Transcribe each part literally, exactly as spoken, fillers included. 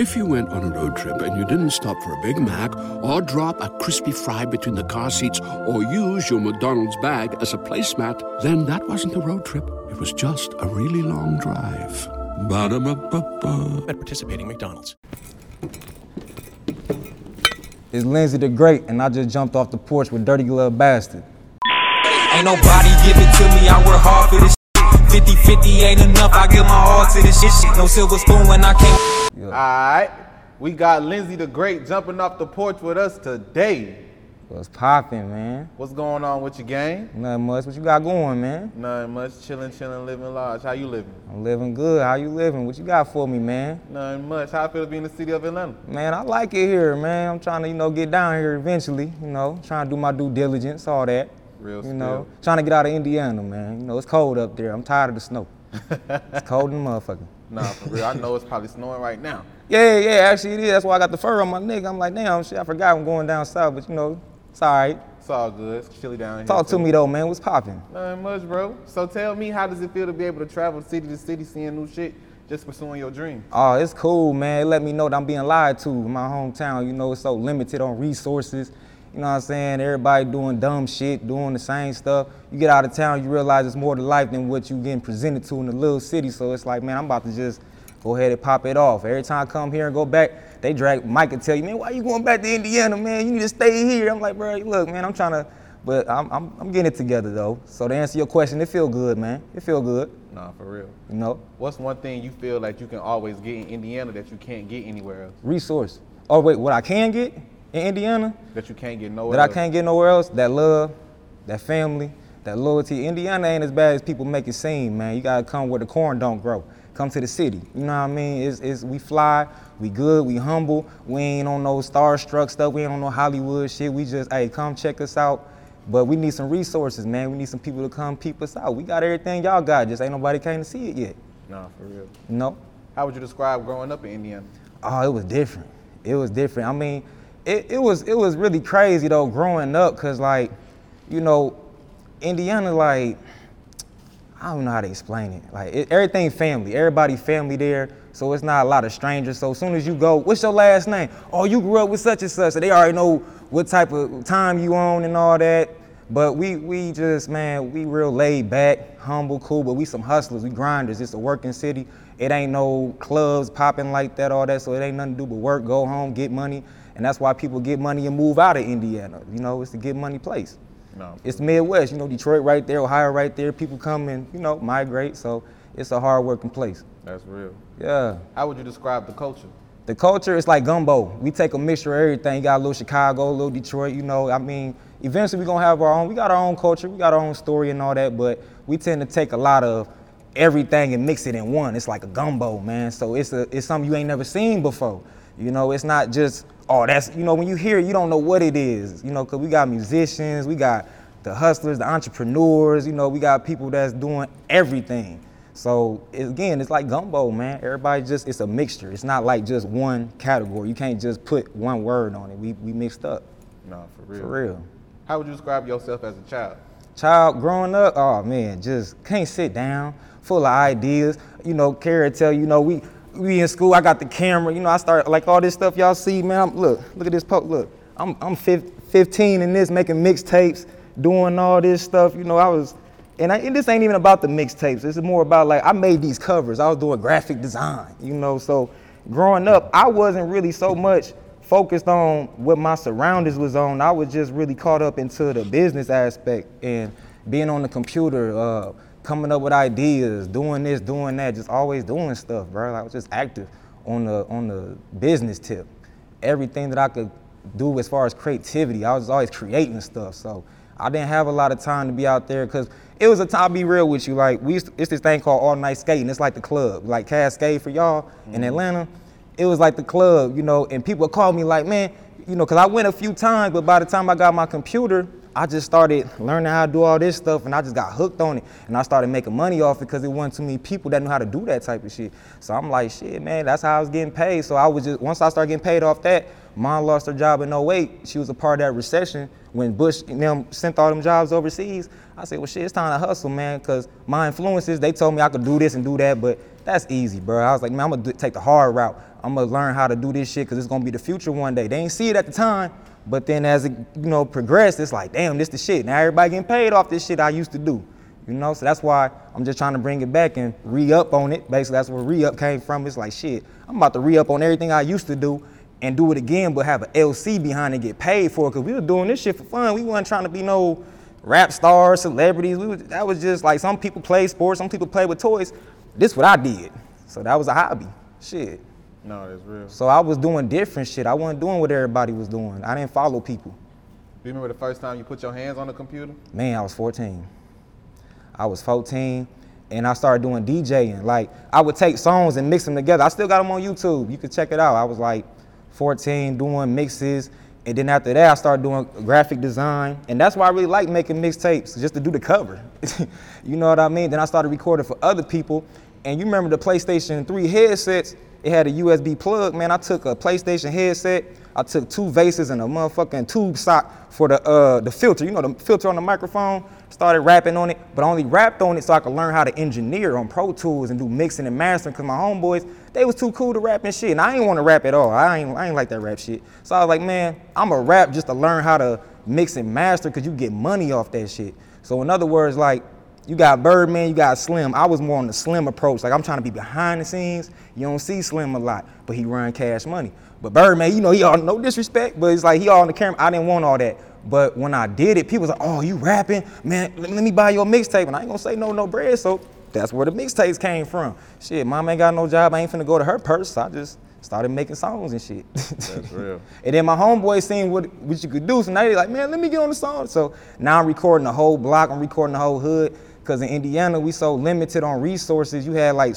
If you went on a road trip and you didn't stop for a Big Mac or drop a crispy fry between the car seats or use your McDonald's bag as a placemat, then that wasn't a road trip. It was just a really long drive. Ba-da-ba-ba-ba. At participating McDonald's. It's Lenzy the Great, and I just jumped off the porch with Dirty Glove Bastard. Ain't nobody give it to me, I work hard for this shit. fifty fifty ain't enough, I give my all to this shit. No silver spoon when I can't. Yeah. Alright, we got Lenzy the Great jumping off the porch with us today. What's poppin', man? What's going on with your gang? Nothing much. What you got going, man? Nothing much. Chilling, chilling, living large. How you living? I'm living good. How you living? What you got for me, man? Nothing much. How I feel to be in the city of Atlanta? Man, I like it here, man. I'm trying to, you know, get down here eventually, you know, trying to do my due diligence, all that. Real you know, still. Trying to get out of Indiana, man. You know, it's cold up there. I'm tired of the snow. It's cold in the motherfucker. Nah, for real. I know it's probably snowing right now. Yeah, yeah, actually it is. That's why I got the fur on my neck. I'm like, damn, shit, I forgot I'm going down south, but you know, it's all right. It's all good. It's chilly down here. Talk to me, though, man. What's popping? Nothing much, bro. So tell me, how does it feel to be able to travel city to city, seeing new shit, just pursuing your dream? Oh, it's cool, man. It let me know that I'm being lied to in my hometown. You know, it's so limited on resources. You know what I'm saying? Everybody doing dumb shit, doing the same stuff. You get out of town, you realize it's more to life than what you getting presented to in the little city. So it's like, man, I'm about to just go ahead and pop it off. Every time I come here and go back, they drag, Mike and tell you, man, why you going back to Indiana, man? You need to stay here. I'm like, bro, look, man, I'm trying to, but I'm I'm, I'm getting it together, though. So to answer your question, it feel good, man. It feel good. Nah, for real. You know? What's one thing you feel like you can always get in Indiana that you can't get anywhere else? Resource. Oh, wait, what I can get? In Indiana, that you can't get nowhere. That else. I can't get nowhere else. That love, that family, that loyalty. Indiana ain't as bad as people make it seem, man. You gotta come where the corn don't grow. Come to the city. You know what I mean? It's it's we fly, we good, we humble. We ain't on no starstruck stuff. We ain't on no Hollywood shit. We just, hey, come check us out. But we need some resources, man. We need some people to come peep us out. We got everything y'all got. Just ain't nobody came to see it yet. Nah, for real. No. How would you describe growing up in Indiana? Oh, it was different. It was different. I mean. It, it was it was really crazy though growing up, cause like, you know, Indiana, like, I don't know how to explain it. Like it, everything family, everybody family there, so it's not a lot of strangers. So as soon as you go, what's your last name? Oh, you grew up with such and such. So they already know what type of time you on and all that. But we we just, man, we real laid back, humble, cool, but we some hustlers, we grinders. It's a working city. It ain't no clubs popping like that, all that. So it ain't nothing to do but work, go home, get money. And that's why people get money and move out of Indiana. You know, it's the get money place. No. It's the Midwest, you know, Detroit right there, Ohio right there. People come and, you know, migrate. So it's a hard working place. That's real. Yeah. How would you describe the culture? The culture is like gumbo. We take a mixture of everything. You got a little Chicago, a little Detroit, you know. I mean, eventually we're going to have our own. We got our own culture. We got our own story and all that. But we tend to take a lot of everything and mix it in one. It's like a gumbo, man. So it's a it's something you ain't never seen before. You know, it's not just, oh, that's, you know, when you hear it, you don't know what it is, you know, because we got musicians, we got the hustlers, the entrepreneurs, you know, we got people that's doing everything. So, again, it's like gumbo, man. Everybody just, it's a mixture. It's not like just one category. You can't just put one word on it. We we mixed up. No, for real. For real. How would you describe yourself as a child? Child growing up, oh, man, just can't sit down, full of ideas. You know, Kara tell you, you know, we... We in school, I got the camera, you know, I started, like all this stuff y'all see, man, I'm, look, look at this post, look. I'm I'm fifteen in this, making mixtapes, doing all this stuff, you know, I was, and, I, and this ain't even about the mixtapes, this is more about like, I made these covers, I was doing graphic design, you know, so growing up, I wasn't really so much focused on what my surroundings was on, I was just really caught up into the business aspect and being on the computer, uh, coming up with ideas, doing this, doing that, just always doing stuff, bro. Like, I was just active on the on the business tip. Everything that I could do as far as creativity, I was always creating stuff. So I didn't have a lot of time to be out there because it was a time, I'll be real with you, like we used to, it's this thing called all night skating. It's like the club, like Cascade for y'all mm-hmm. in Atlanta. It was like the club, you know, and people would call me like, man, you know, because I went a few times, but by the time I got my computer, I just started learning how to do all this stuff and I just got hooked on it. And I started making money off it because it wasn't too many people that knew how to do that type of shit. So I'm like, shit, man, that's how I was getting paid. So I was just, once I started getting paid off that, mom lost her job in oh eight. She was a part of that recession when Bush and them sent all them jobs overseas. I said, well, shit, it's time to hustle, man, because my influences, they told me I could do this and do that, but that's easy, bro. I was like, man, I'm gonna do, take the hard route. I'm gonna learn how to do this shit because it's gonna be the future one day. They ain't see it at the time, but then as it, you know, progressed, it's like, damn, this the shit. Now everybody getting paid off this shit I used to do. You know, so that's why I'm just trying to bring it back and re-up on it. Basically, that's where re-up came from. It's like, shit, I'm about to re-up on everything I used to do and do it again, but have an L C behind and get paid for it, because we were doing this shit for fun. We weren't trying to be no rap stars, celebrities. We was, that was just like, some people play sports, some people play with toys. This what I did. So that was a hobby. Shit. No, that's real. So I was doing different shit. I wasn't doing what everybody was doing. I didn't follow people. Do you remember the first time you put your hands on the computer? Man, I was fourteen. I was fourteen, and I started doing DJing. Like, I would take songs and mix them together. I still got them on YouTube. You can check it out. I was like fourteen doing mixes, and then after that, I started doing graphic design. And that's why I really like making mixtapes, just to do the cover. You know what I mean? Then I started recording for other people. And you remember the PlayStation three headsets? It had a U S B plug, man. I took a PlayStation headset. I took two vases and a motherfucking tube sock for the uh, the filter. You know, the filter on the microphone. Started rapping on it, but only rapped on it so I could learn how to engineer on Pro Tools and do mixing and mastering, because my homeboys, they was too cool to rap and shit. And I ain't want to rap at all. I ain't, I ain't like that rap shit. So I was like, man, I'm a rap just to learn how to mix and master, because you get money off that shit. So in other words, like, you got Birdman, you got Slim. I was more on the Slim approach. Like, I'm trying to be behind the scenes. You don't see Slim a lot, but he run Cash Money. But Birdman, you know, he all, no disrespect, but it's like he all on the camera. I didn't want all that. But when I did it, people was like, oh, you rapping? Man, let me buy your mixtape. And I ain't gonna say no, no bread. So that's where the mixtapes came from. Shit, mom ain't got no job. I ain't finna go to her purse. So I just started making songs and shit. That's real. And then my homeboy seen what, what you could do. So now they like, man, let me get on the song. So now I'm recording the whole block. I'm recording the whole hood. Because in Indiana, we so limited on resources. You had like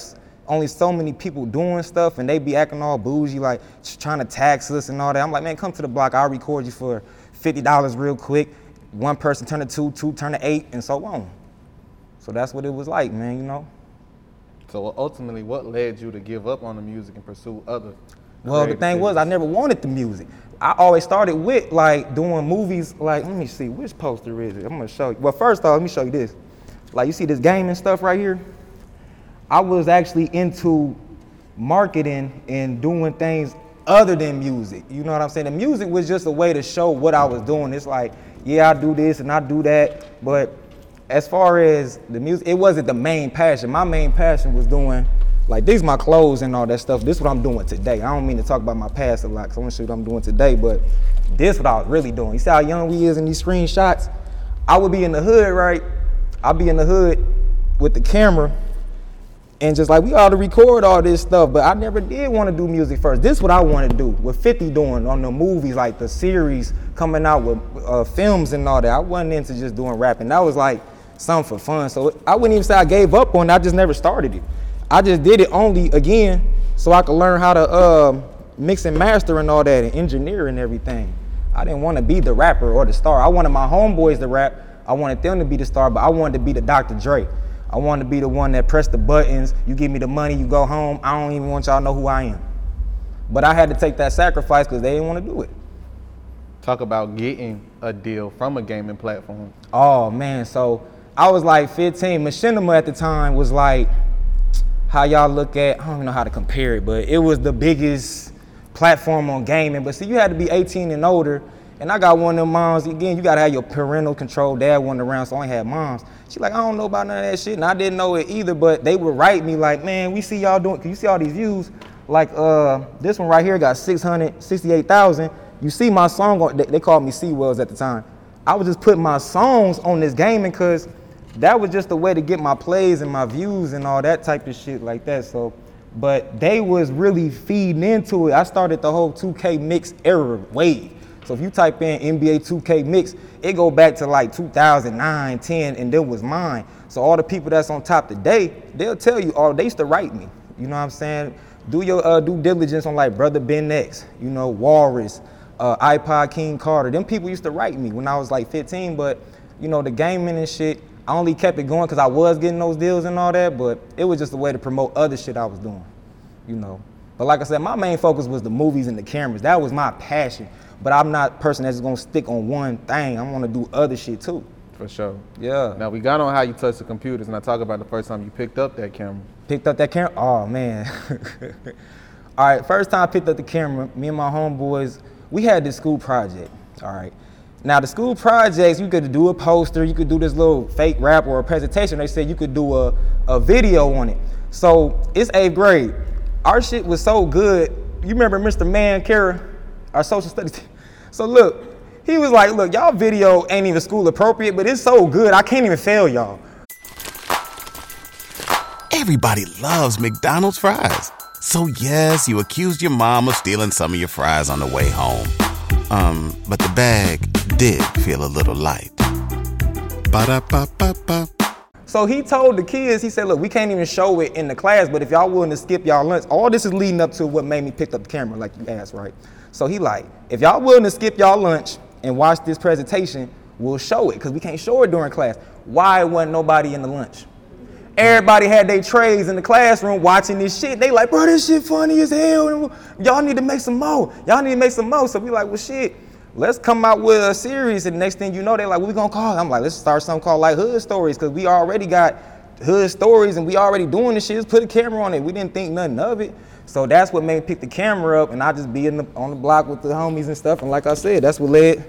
only so many people doing stuff, and they be acting all bougie, like trying to tax us and all that. I'm like, man, come to the block. I'll record you for fifty dollars real quick. One person turn to two, two turn to eight, and so on. So that's what it was like, man, you know? So ultimately, what led you to give up on the music and pursue other? Well, the thing things? was, I never wanted the music. I always started with like doing movies. Like, let me see, which poster is it? I'm gonna show you. Well, first off, let me show you this. Like, you see this game and stuff right here? I was actually into marketing and doing things other than music. You know what I'm saying? The music was just a way to show what I was doing. It's like, yeah, I do this and I do that. But as far as the music, it wasn't the main passion. My main passion was doing, like, these my clothes and all that stuff. This is what I'm doing today. I don't mean to talk about my past a lot, because I want to show you what I'm doing today, but this is what I was really doing. You see how young we is in these screenshots? I would be in the hood, right? I'd be in the hood with the camera, and just like, we ought to record all this stuff, but I never did want to do music first. This is what I want to do, with fifty doing on the movies, like the series, coming out with uh, films and all that. I wasn't into just doing rapping. That was like something for fun. So I wouldn't even say I gave up on it. I just never started it. I just did it only, again, so I could learn how to uh, mix and master and all that, and engineer and everything. I didn't want to be the rapper or the star. I wanted my homeboys to rap. I wanted them to be the star, but I wanted to be the Doctor Dre. I wanted to be the one that pressed the buttons. You give me the money, you go home. I don't even want y'all to know who I am. But I had to take that sacrifice because they didn't want to do it. Talk about getting a deal from a gaming platform. Oh, man. So I was like fifteen. Machinima at the time was like, how y'all look at, I don't even know how to compare it, but it was the biggest platform on gaming. But see, you had to be eighteen and older. And I got one of them moms, again, you gotta have your parental control. Dad wasn't around, so I only had moms. She like, I don't know about none of that shit, and I didn't know it either, but they would write me like, man, we see y'all doing, cause you see all these views, like uh, this one right here got six hundred sixty-eight thousand. You see my song, on, they, they called me C-Wells at the time. I was just putting my songs on this gaming, cause that was just the way to get my plays and my views and all that type of shit like that, so. But they was really feeding into it. I started the whole two K mix era wave. So if you type in N B A two K mix, it go back to like two thousand nine, ten, and then was mine. So all the people that's on top today, they'll tell you, oh, they used to write me. You know what I'm saying? Do your uh, due diligence on like Brother Ben X, you know, Walrus, uh, iPod King Carter. Them people used to write me when I was like fifteen, but you know, the gaming and shit, I only kept it going because I was getting those deals and all that, but it was just a way to promote other shit I was doing, you know. But like I said, my main focus was the movies and the cameras. That was my passion. But I'm not a person that's gonna stick on one thing. I'm gonna do other shit too. For sure. Yeah. Now we got on how you touched the computers, and I talk about the first time you picked up that camera. Picked up that camera? Oh man. All right, first time I picked up the camera, me and my homeboys, we had this school project, all right. Now the school projects, you could do a poster, you could do this little fake rap or a presentation. They said you could do a, a video on it. So it's eighth grade. Our shit was so good. You remember Mister Mankara, our social studies. So look, he was like, look, y'all video ain't even school appropriate, but it's so good, I can't even fail y'all. Everybody loves McDonald's fries. So yes, you accused your mom of stealing some of your fries on the way home. Um, but the bag did feel a little light. Ba-da-ba-ba-ba. So he told the kids, he said, look, we can't even show it in the class, but if y'all willing to skip y'all lunch, all this is leading up to what made me pick up the camera, like you asked, right? So he like, if y'all willing to skip y'all lunch and watch this presentation, we'll show it, because we can't show it during class. Why wasn't nobody in the lunch? Everybody had their trays in the classroom watching this shit. They like, bro, this shit funny as hell. Y'all need to make some more. Y'all need to make some more. So we like, well, shit, let's come out with a series. And the next thing you know, they're like, what we gonna call it? I'm like, let's start something called like Hood Stories, because we already got Hood Stories and we already doing this shit. Let's put a camera on it. We didn't think nothing of it. So that's what made me pick the camera up, and I just be in the, on the block with the homies and stuff. And like I said, that's what led.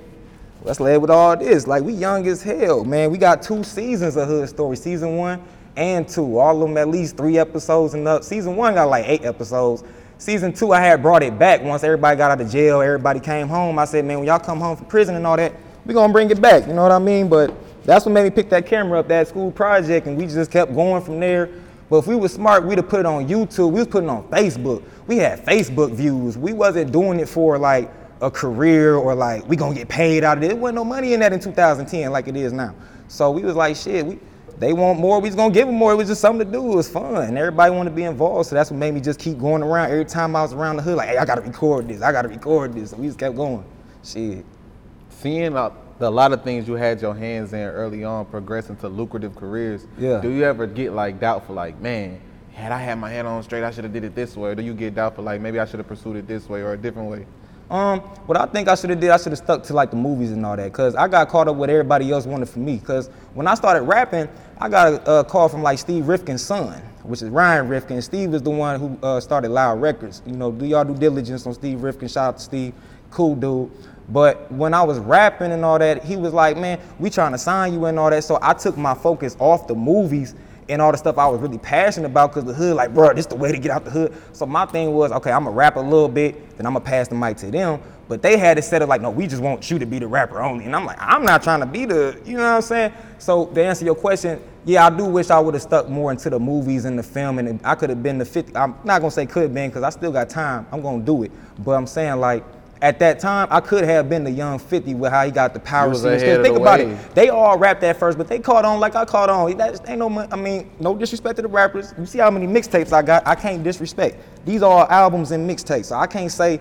That's led with all this. Like, we young as hell, man. We got two seasons of Hood Stories. Season one and two, all of them at least three episodes and up. Season one got like eight episodes. Season two, I had brought it back once everybody got out of jail, everybody came home. I said, man, when y'all come home from prison and all that, we gonna bring it back, you know what I mean? But that's what made me pick that camera up, that school project, and we just kept going from there. But if we was smart, we'd have put it on YouTube, we was putting it on Facebook. We had Facebook views. We wasn't doing it for like a career or like, we gonna get paid out of it. There wasn't no money in that in two thousand ten like it is now. So we was like, shit, we. They want more, we was gonna give them more. It was just something to do, it was fun. And everybody wanted to be involved, so that's what made me just keep going around. Every time I was around the hood, like, hey, I gotta record this, I gotta record this. So we just kept going, shit. Seeing a, a lot of things you had your hands in early on, progressing to lucrative careers, yeah. Do you ever get like doubtful, like, man, had I had my hand on straight, I should've did it this way? Or do you get doubtful, like, maybe I should've pursued it this way or a different way? Um, what I think I should have did, I should have stuck to like the movies and all that, because I got caught up with everybody else wanted for me. Because when I started rapping, I got a uh, call from like Steve Rifkind's son, which is Ryan Rifkind. Steve is the one who uh, started Loud Records. You know, do y'all due diligence on Steve Rifkind. Shout out to Steve, cool dude. But when I was rapping and all that, he was like, man, we trying to sign you and all that. So I took my focus off the movies and all the stuff I was really passionate about, because the hood, like, bro, this the way to get out the hood. So my thing was, okay, I'm gonna rap a little bit, then I'm gonna pass the mic to them. But they had it set up like, no, we just want you to be the rapper only. And I'm like, I'm not trying to be the, you know what I'm saying? So to answer your question, yeah, I do wish I would have stuck more into the movies and the film, and I could have been the fifty, I'm not gonna say could have been, because I still got time, I'm gonna do it. But I'm saying, like, at that time, I could have been the young fifty with how he got the power scenes. Think about it. They all rapped that first, but they caught on like I caught on. That ain't no, I mean, no disrespect to the rappers. You see how many mixtapes I got? I can't disrespect. These are all albums and mixtapes, so I can't say,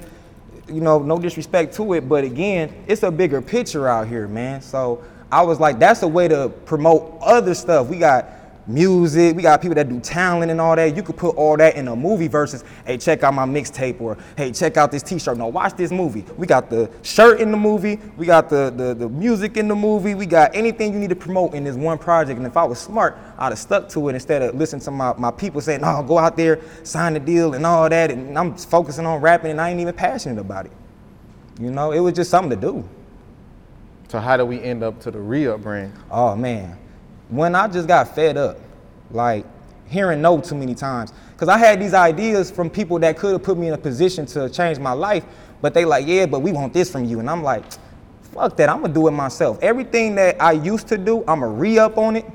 you know, no disrespect to it. But again, it's a bigger picture out here, man. So I was like, that's a way to promote other stuff. We got music, we got people that do talent and all that. You could put all that in a movie versus, hey, check out my mixtape, or hey, check out this t-shirt. No, watch this movie. We got the shirt in the movie, we got the, the, the music in the movie, we got anything you need to promote in this one project. And if I was smart, I'd have stuck to it instead of listening to my, my people saying, no, go out there, sign the deal and all that, and I'm focusing on rapping and I ain't even passionate about it. You know, it was just something to do. So how do we end up to the ReUp brand? Oh man. When I just got fed up, like hearing no too many times. Cause I had these ideas from people that could have put me in a position to change my life, but they like, yeah, but we want this from you. And I'm like, fuck that, I'm gonna do it myself. Everything that I used to do, I'm gonna re-up on it,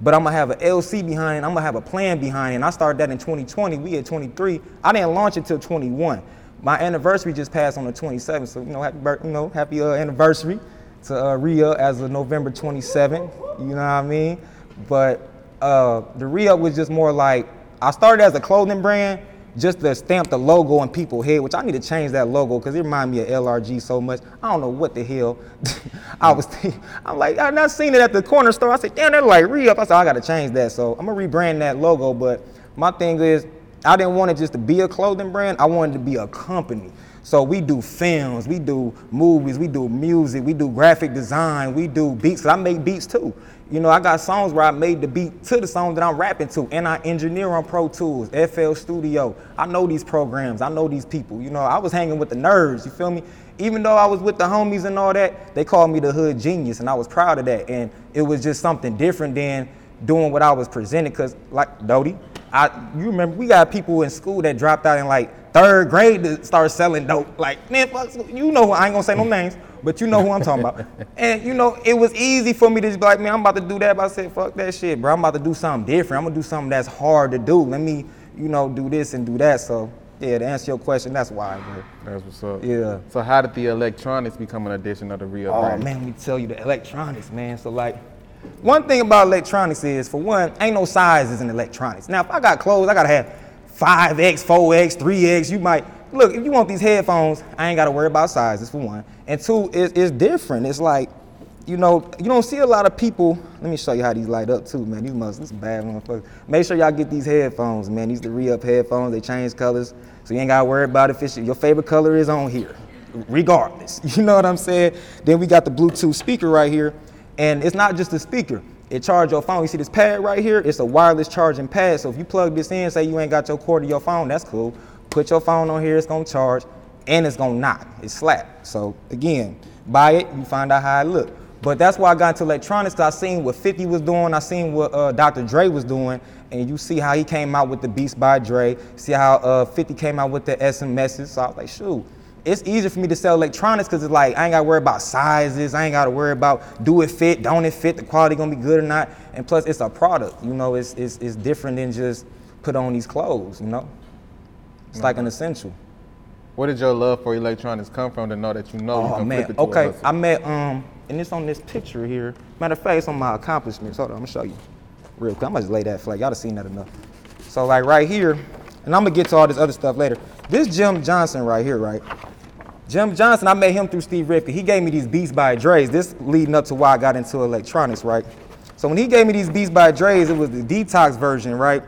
but I'm gonna have an L C behind it, I'm gonna have a plan behind it. And I started that in twenty twenty, we at twenty-three. I didn't launch it till twenty-one. My anniversary just passed on the twenty-seventh, so you know, happy, you know, happy uh, anniversary to uh, ReUp as of November twenty-seventh, you know what I mean? But uh, the ReUp was just more like, I started as a clothing brand just to stamp the logo on people's head, which I need to change that logo because it reminds me of L R G so much. I don't know what the hell I was thinking. I'm like, I not seen it at the corner store. I said, damn, they're like ReUp. I said, I gotta change that. So I'm gonna rebrand that logo. But my thing is, I didn't want it just to be a clothing brand. I wanted it to be a company. So we do films, we do movies, we do music, we do graphic design, we do beats. I make beats too. You know, I got songs where I made the beat to the song that I'm rapping to, and I engineer on Pro Tools, F L Studio. I know these programs, I know these people. You know, I was hanging with the nerds, you feel me? Even though I was with the homies and all that, they called me the hood genius, and I was proud of that. And it was just something different than doing what I was presented, because like Dodie, I, you remember, we got people in school that dropped out in like third grade to start selling dope. Like, man, fuck, you know who, I ain't gonna say no names, but you know who I'm talking about. And you know, it was easy for me to just be like, man, I'm about to do that, but I said, fuck that shit, bro. I'm about to do something different. I'm gonna do something that's hard to do. Let me, you know, do this and do that. So yeah, to answer your question, that's why, bro. That's what's up. Yeah. So how did the electronics become an addition of the real Oh brand? Man, let me tell you, the electronics, man. So like, one thing about electronics is, for one, ain't no sizes in electronics. Now, if I got clothes, I gotta have five X, four X, three X. You might, look, if you want these headphones, I ain't gotta worry about sizes, for one. And two, it, it's different. It's like, you know, you don't see a lot of people. Let me show you how these light up too, man. These must, this bad motherfucker. Make sure y'all get these headphones, man. These the ReUp headphones, they change colors. So you ain't gotta worry about if it's your favorite color is on here, regardless. You know what I'm saying? Then we got the Bluetooth speaker right here. And it's not just a speaker. It charges your phone. You see this pad right here? It's a wireless charging pad. So if you plug this in, say you ain't got your cord to your phone, that's cool. Put your phone on here, it's gonna charge, and it's gonna knock. It's slap. So again, buy it, you find out how it look. But that's why I got into electronics, because I seen what fifty was doing, I seen what uh, Doctor Dre was doing, and you see how he came out with the Beats by Dre, see how uh, fifty came out with the S M Ss. So I was like, shoot. It's easier for me to sell electronics because it's like, I ain't got to worry about sizes. I ain't got to worry about do it fit, don't it fit, the quality going to be good or not. And plus, it's a product, you know, it's, it's, it's different than just put on these clothes, you know. It's mm-hmm. like an essential. Where did your love for electronics come from to know that you know oh, you can man. Flip it to okay. a hustle? I met, um, and it's on this picture here. Matter of fact, it's on my accomplishments. Hold on, I'm going to show you real quick. I'm going to just lay that flag. Y'all have seen that enough. So like right here, and I'm going to get to all this other stuff later. This Jim Johnson right here, right? Jim Johnson, I met him through Steve Rifkind. He gave me these Beats by Dre's. This leading up to why I got into electronics, right? So when he gave me these Beats by Dre's, it was the detox version, right?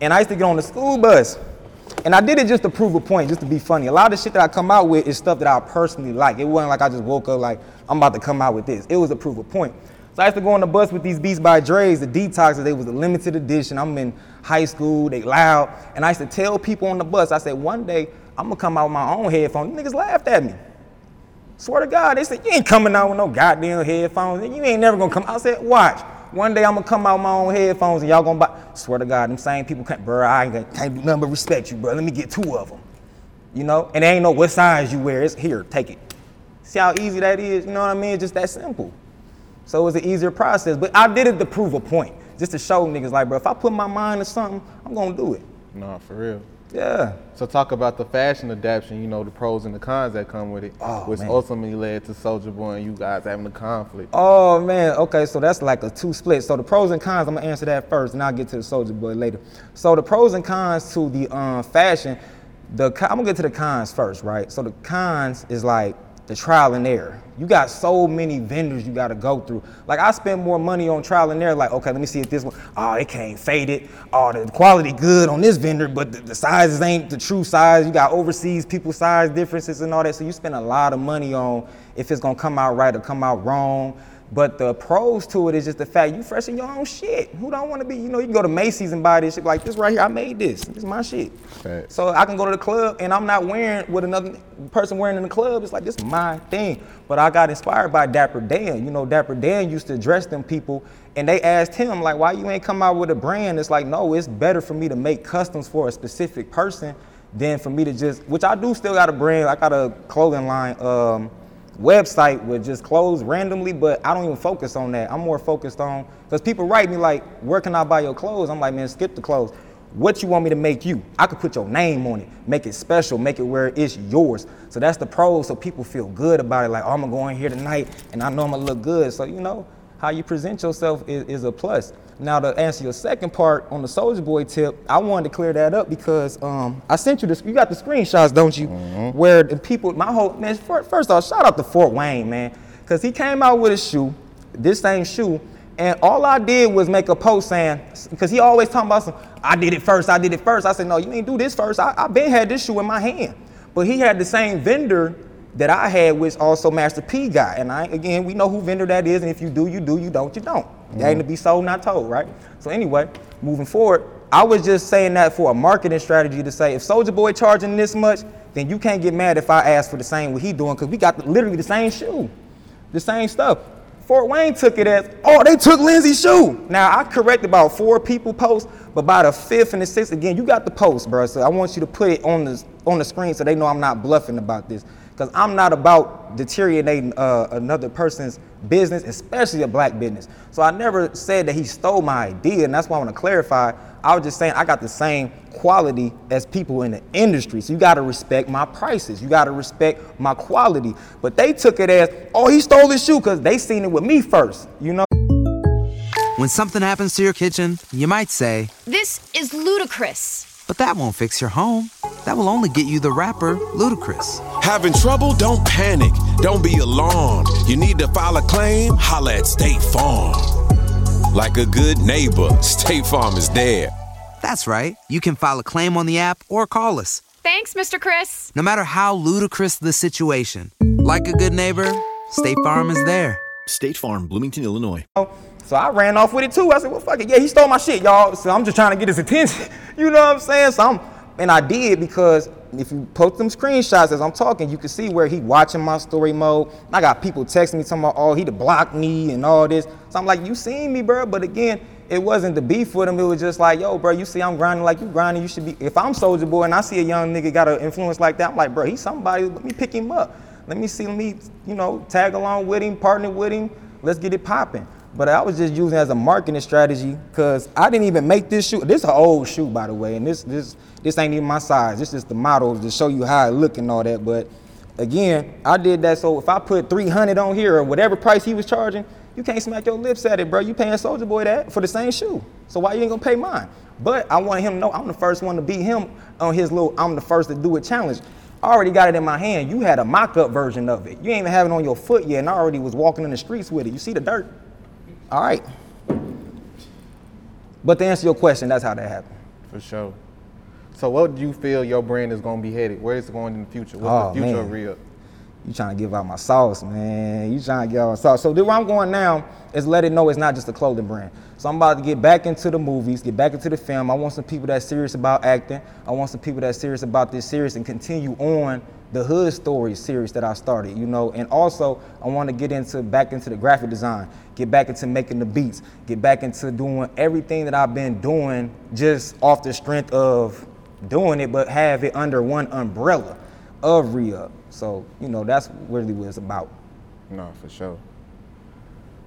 And I used to get on the school bus. And I did it just to prove a point, just to be funny. A lot of the shit that I come out with is stuff that I personally like. It wasn't like I just woke up like, I'm about to come out with this. It was to prove a point. So I used to go on the bus with these Beats by Dre's, the detoxes. They was a limited edition. I'm in high school, they loud. And I used to tell people on the bus, I said, one day, I'm gonna come out with my own headphones. You niggas laughed at me. Swear to God, they said, you ain't coming out with no goddamn headphones. You ain't never gonna come out. I said, watch. One day I'm gonna come out with my own headphones and y'all gonna buy. Swear to God, them same people can't, bro, I ain't, can't do nothing but respect you, bro. Let me get two of them. You know? And they ain't know what size you wear. It's here, take it. See how easy that is? You know what I mean? It's just that simple. So it was an easier process. But I did it to prove a point, just to show niggas like, bro, if I put my mind to something, I'm gonna do it. Nah, for real. Yeah. So talk about the fashion adaptation, you know, the pros and the cons that come with it, oh, which man. ultimately led to Soulja Boy and you guys having a conflict. Oh, man. Okay, so that's like a two split. So the pros and cons, I'm going to answer that first, and I'll get to the Soulja Boy later. So the pros and cons to the um, fashion, the con- I'm going to get to the cons first, right? So the cons is like the trial and error. You got so many vendors you got to go through. Like, I spend more money on trial and error. Like, okay, let me see if this one, oh, it can't fade it. Oh, the quality good on this vendor, but the, the sizes ain't the true size. You got overseas people size differences and all that. So you spend a lot of money on if it's going to come out right or come out wrong. But the pros to it is just the fact you freshen your own shit. Who don't want to be, you know, you can go to Macy's and buy this shit. Like, this right here, I made this. This is my shit. Right. So I can go to the club and I'm not wearing what another person wearing in the club. It's like, this is my thing. But I got inspired by Dapper Dan. You know, Dapper Dan used to dress them people, and they asked him, like, why you ain't come out with a brand? It's like, no, it's better for me to make customs for a specific person than for me to just, which I do still got a brand. I got a clothing line. Um, website with just clothes randomly, but I don't even focus on that. I'm more focused on, because people write me like, where can I buy your clothes? I'm like, man, skip the clothes. What you want me to make you? I could put your name on it, make it special, make it where it's yours. So that's the pros, so people feel good about it. Like, oh, I'm gonna go in here tonight and I know I'm gonna look good. So you know, how you present yourself is, is a plus. Now to answer your second part on the Soulja Boy tip, I wanted to clear that up because um, I sent you the, you got the screenshots, don't you? Mm-hmm. Where the people, my whole, man, first off, shout out to Fort Wayne, man. Cause he came out with a shoe, this same shoe, and all I did was make a post saying, cause he always talking about some, I did it first, I did it first. I said, no, you ain't do this first. I, I been had this shoe in my hand. But he had the same vendor that I had, which also Master P got. And I, again, we know who vendor that is, and if you do, you do, you don't, you don't. Mm-hmm. That ain't to be sold, not told, right? So anyway, moving forward, I was just saying that for a marketing strategy to say, if Soulja Boy charging this much, then you can't get mad if I ask for the same what he doing, because we got the, literally the same shoe, the same stuff. Fort Wayne took it as, oh, they took Lenzy's shoe. Now, I correct about four people post, but by the fifth and the sixth, again, you got the post, bro. So I want you to put it on the, on the screen so they know I'm not bluffing about this. Because I'm not about deteriorating uh, another person's business, especially a black business. So I never said that he stole my idea, and that's why I want to clarify. I was just saying I got the same quality as people in the industry. So you got to respect my prices. You got to respect my quality. But they took it as, oh, he stole his shoe, because they seen it with me first, you know? When something happens to your kitchen, you might say, this is ludicrous. But that won't fix your home. That will only get you the rapper, Ludacris. Having trouble? Don't panic. Don't be alarmed. You need to file a claim? Holla at State Farm. Like a good neighbor, State Farm is there. That's right. You can file a claim on the app or call us. Thanks, Mister Chris. No matter how ludicrous the situation, like a good neighbor, State Farm is there. State Farm, Bloomington, Illinois. Oh, so I ran off with it too. I said, well, fuck it. Yeah, he stole my shit, y'all. So I'm just trying to get his attention. You know what I'm saying? So I'm... And I did, because if you post them screenshots as I'm talking, you can see where he watching my story mode. I got people texting me talking about, oh, he to block me and all this. So I'm like, you seen me, bro. But again, it wasn't the beef with him. It was just like, yo, bro, you see I'm grinding like you grinding. You should be, if I'm Soulja Boy and I see a young nigga got an influence like that, I'm like, bro, he's somebody. Let me pick him up. Let me see, let me, you know, tag along with him, partner with him. Let's get it popping. But I was just using it as a marketing strategy, because I didn't even make this shoe. This is an old shoe, by the way, and this this this ain't even my size. This is the model to show you how it look and all that. But again, I did that so if I put three hundred on here or whatever price he was charging, you can't smack your lips at it, bro. You paying Soulja Boy that for the same shoe. So why you ain't gonna pay mine? But I want him to know I'm the first one to beat him on his little I'm the first to do it challenge. I already got it in my hand. You had a mock-up version of it. You ain't even have it on your foot yet, and I already was walking in the streets with it. You see the dirt? All right. But to answer your question, that's how that happened. For sure. So what do you feel your brand is going to be headed? Where is it going in the future? What's oh, the future man. of ReUp? You trying to give out my sauce, man. You trying to give out my sauce. So where I'm going now is let it know it's not just a clothing brand. So I'm about to get back into the movies, get back into the film. I want some people that's serious about acting. I want some people that's serious about this series and continue on the Hood Stories series that I started, you know, and also I want to get into back into the graphic design, get back into making the beats, get back into doing everything that I've been doing just off the strength of doing it, but have it under one umbrella of ReUp. So, you know, that's really what it's about. No, for sure.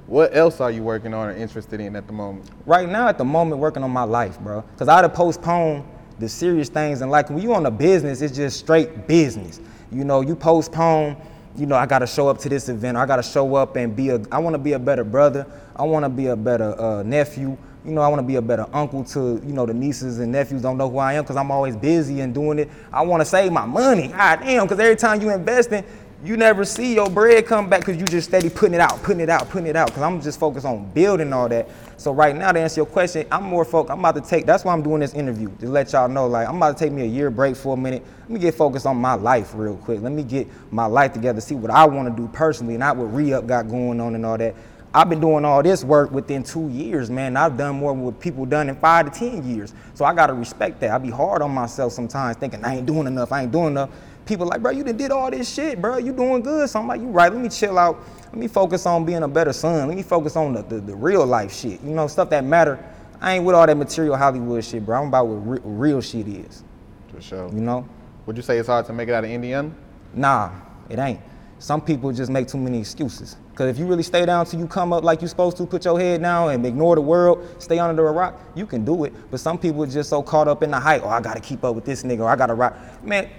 What else are you working on or interested in at the moment? Right now, at the moment, working on my life, bro, because I'd have postponed the serious things, and like when you on a business, it's just straight business. You know, you postpone, you know, I got to show up to this event. I got to show up and be a, I want to be a better brother. I want to be a better uh, nephew. You know, I want to be a better uncle to, you know, the nieces and nephews don't know who I am because I'm always busy and doing it. I want to save my money. God damn, because every time you investing, you never see your bread come back because you just steady putting it out, putting it out, putting it out, because I'm just focused on building all that. So right now, to answer your question, I'm more focused. I'm about to take, that's why I'm doing this interview, to let y'all know, like, I'm about to take me a year break for a minute. Let me get focused on my life real quick. Let me get my life together, see what I want to do personally, not what ReUp got going on and all that. I've been doing all this work within two years, man. I've done more than what people done in five to ten years. So I got to respect that. I be hard on myself sometimes thinking I ain't doing enough, I ain't doing enough. People like, bro, you done did all this shit, bro. You doing good. So I'm like, you right, let me chill out. Let me focus on being a better son. Let me focus on the, the, the real life shit. You know, stuff that matter. I ain't with all that material Hollywood shit, bro. I'm about what re- real shit is. For sure. You know? Would you say it's hard to make it out of Indiana? Nah, it ain't. Some people just make too many excuses. Because if you really stay down till you come up like you're supposed to, put your head down and ignore the world, stay under a rock, you can do it. But some people are just so caught up in the hype. Oh, I got to keep up with this nigga, or I got to rock. Man,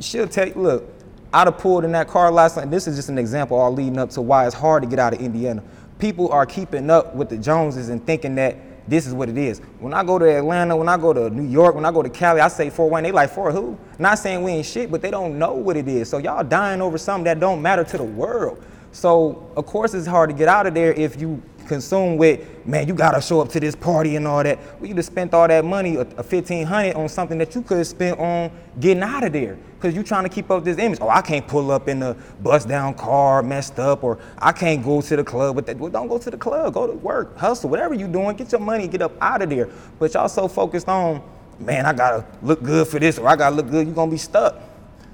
she'll tell you, look, I'd have pulled in that car last night. This is just an example all leading up to why it's hard to get out of Indiana. People are keeping up with the Joneses and thinking that this is what it is. When I go to Atlanta, when I go to New York, when I go to Cali, I say Fort Wayne, they like, for who? Not saying we ain't shit, but they don't know what it is. So y'all dying over something that don't matter to the world. So, of course, it's hard to get out of there if you consumed with, man, you gotta show up to this party and all that. Well, you just spent all that money, a fifteen hundred, on something that you could have spent on getting out of there, because you trying to keep up this image. Oh, I can't pull up in a bust down car, messed up, or I can't go to the club with that. Well, don't go to the club. Go to work, hustle, whatever you doing. Get your money, get up out of there. But y'all so focused on, man, I gotta look good for this, or I gotta look good. You're gonna be stuck.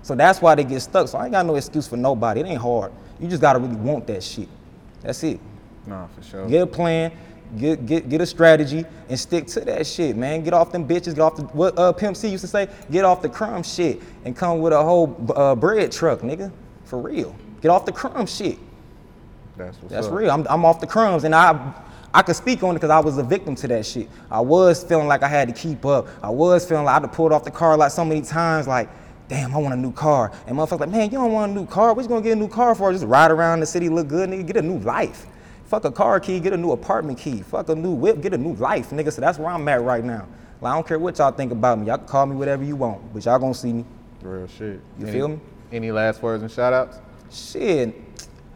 So that's why they get stuck. So I ain't got no excuse for nobody. It ain't hard. You just gotta really want that shit. That's it. Nah, for sure. Get a plan, get get get a strategy, and stick to that shit, man. Get off them bitches, get off the, what uh, Pimp C used to say, get off the crumb shit and come with a whole uh, bread truck, nigga. For real. Get off the crumb shit. That's what's That's up. real. I'm, I'm off the crumbs, and I I could speak on it because I was a victim to that shit. I was feeling like I had to keep up. I was feeling like I had to pull off the car like so many times, like, damn, I want a new car. And motherfuckers like, man, you don't want a new car. What you gonna get a new car for? Just ride around the city, look good, nigga. Get a new life. Fuck a car key, get a new apartment key. Fuck a new whip, get a new life, nigga. So that's where I'm at right now. Like, I don't care what y'all think about me. Y'all can call me whatever you want, but y'all gonna see me. Real shit. You any, feel me? Any last words and shout outs? Shit.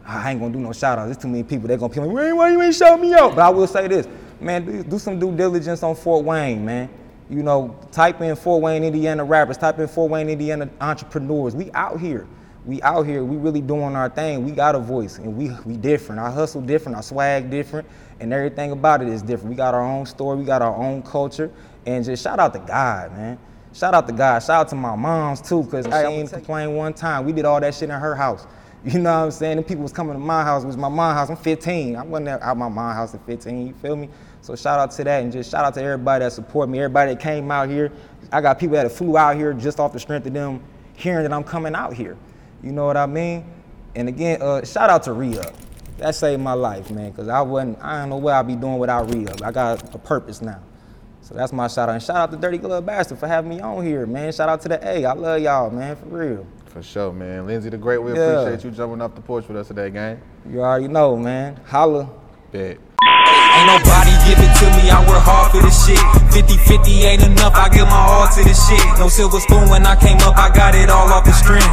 I ain't gonna do no shout outs. There's too many people. They're gonna be like, why you ain't shout me out? But I will say this, man, do, do some due diligence on Fort Wayne, man. You know, type in Fort Wayne, Indiana rappers, type in Fort Wayne, Indiana entrepreneurs. We out here. We out here, we really doing our thing. We got a voice, and we we different. Our hustle different, our swag different, and everything about it is different. We got our own story, we got our own culture, and just shout out to God, man. Shout out to God, shout out to my moms too, because I ain't complained one time. We did all that shit in her house. You know what I'm saying? And people was coming to my house, it was my mom's house, I'm fifteen. I wasn't out my mom's house at fifteen, you feel me? So shout out to that, and just shout out to everybody that support me, everybody that came out here. I got people that flew out here just off the strength of them hearing that I'm coming out here. You know what I mean? And again, uh, shout out to ReUp. That saved my life, man, because I wouldn't, I don't know what I'd be doing without ReUp. I got a purpose now. So that's my shout out. And shout out to Dirty Glove Bastard for having me on here, man. Shout out to the A. I love y'all, man, for real. For sure, man. Lenzy the Great, we yeah. appreciate you jumping off the porch with us today, gang. You already know, man. Holla. Bet. Ain't nobody give it to me, I work hard for this shit. fifty fifty ain't enough, I give my all to this shit. No silver spoon when I came up, I got it all off the string.